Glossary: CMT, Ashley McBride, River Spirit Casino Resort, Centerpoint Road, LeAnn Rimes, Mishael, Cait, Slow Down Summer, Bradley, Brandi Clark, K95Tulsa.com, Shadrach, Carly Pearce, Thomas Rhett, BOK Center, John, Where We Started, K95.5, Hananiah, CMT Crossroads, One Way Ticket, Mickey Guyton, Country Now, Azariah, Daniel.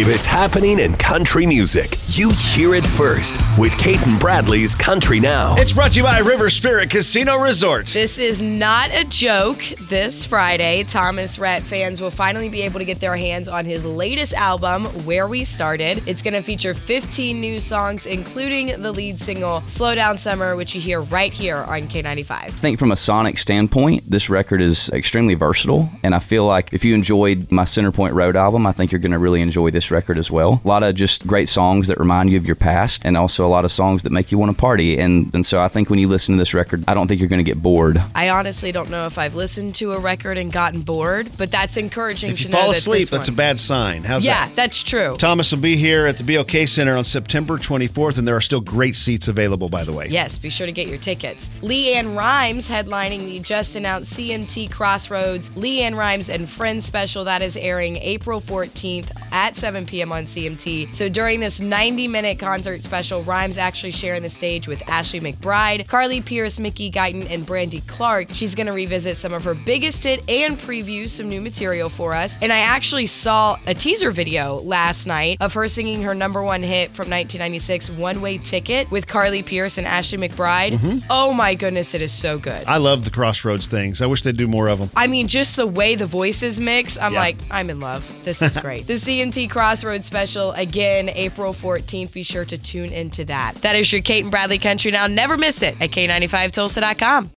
if it's happening in country music, you hear it first with Cait and Bradley's Country Now. It's brought to you by River Spirit Casino Resort. This is not a joke. This Friday, Thomas Rhett fans will finally be able to get their hands on his latest album, Where We Started. It's going to feature 15 new songs, including the lead single, Slow Down Summer, which you hear right here on K95. I think from a sonic standpoint, this record is extremely versatile, and I feel like if you enjoyed my Centerpoint Road album, I think you're going to really enjoy this record as well. A lot of just great songs that remind you of your past, and also a lot of songs that make you want to party. And so I think when you listen to this record, I don't think you're going to get bored. I honestly don't know if I've listened to a record and gotten bored, but that's encouraging to know. If you fall asleep, that's a bad sign. How's that? Yeah, that's true. Thomas will be here at the BOK Center on September 24th, and there are still great seats available, by the way. Yes, be sure to get your tickets. LeAnn Rimes headlining the just-announced CMT Crossroads LeAnn Rimes and Friends special that is airing April 14th at 7 p.m. on CMT. So during this 90-minute concert special, Rimes actually sharing the stage with Ashley McBride, Carly Pearce, Mickey Guyton, and Brandi Clark. She's going to revisit some of her biggest hit and preview some new material for us. And I actually saw a teaser video last night of her singing her number one hit from 1996, One Way Ticket, with Carly Pearce and Ashley McBride. Mm-hmm. Oh my goodness, it is so good. I love the Crossroads things. I wish they'd do more of them. I mean, just the way the voices mix, I'm like, I'm in love. This is great. The CMT Crossroads special, again, April 14th. Be sure to tune into that. That is your Cait and Bradley Country Now. Never miss it at K95Tulsa.com.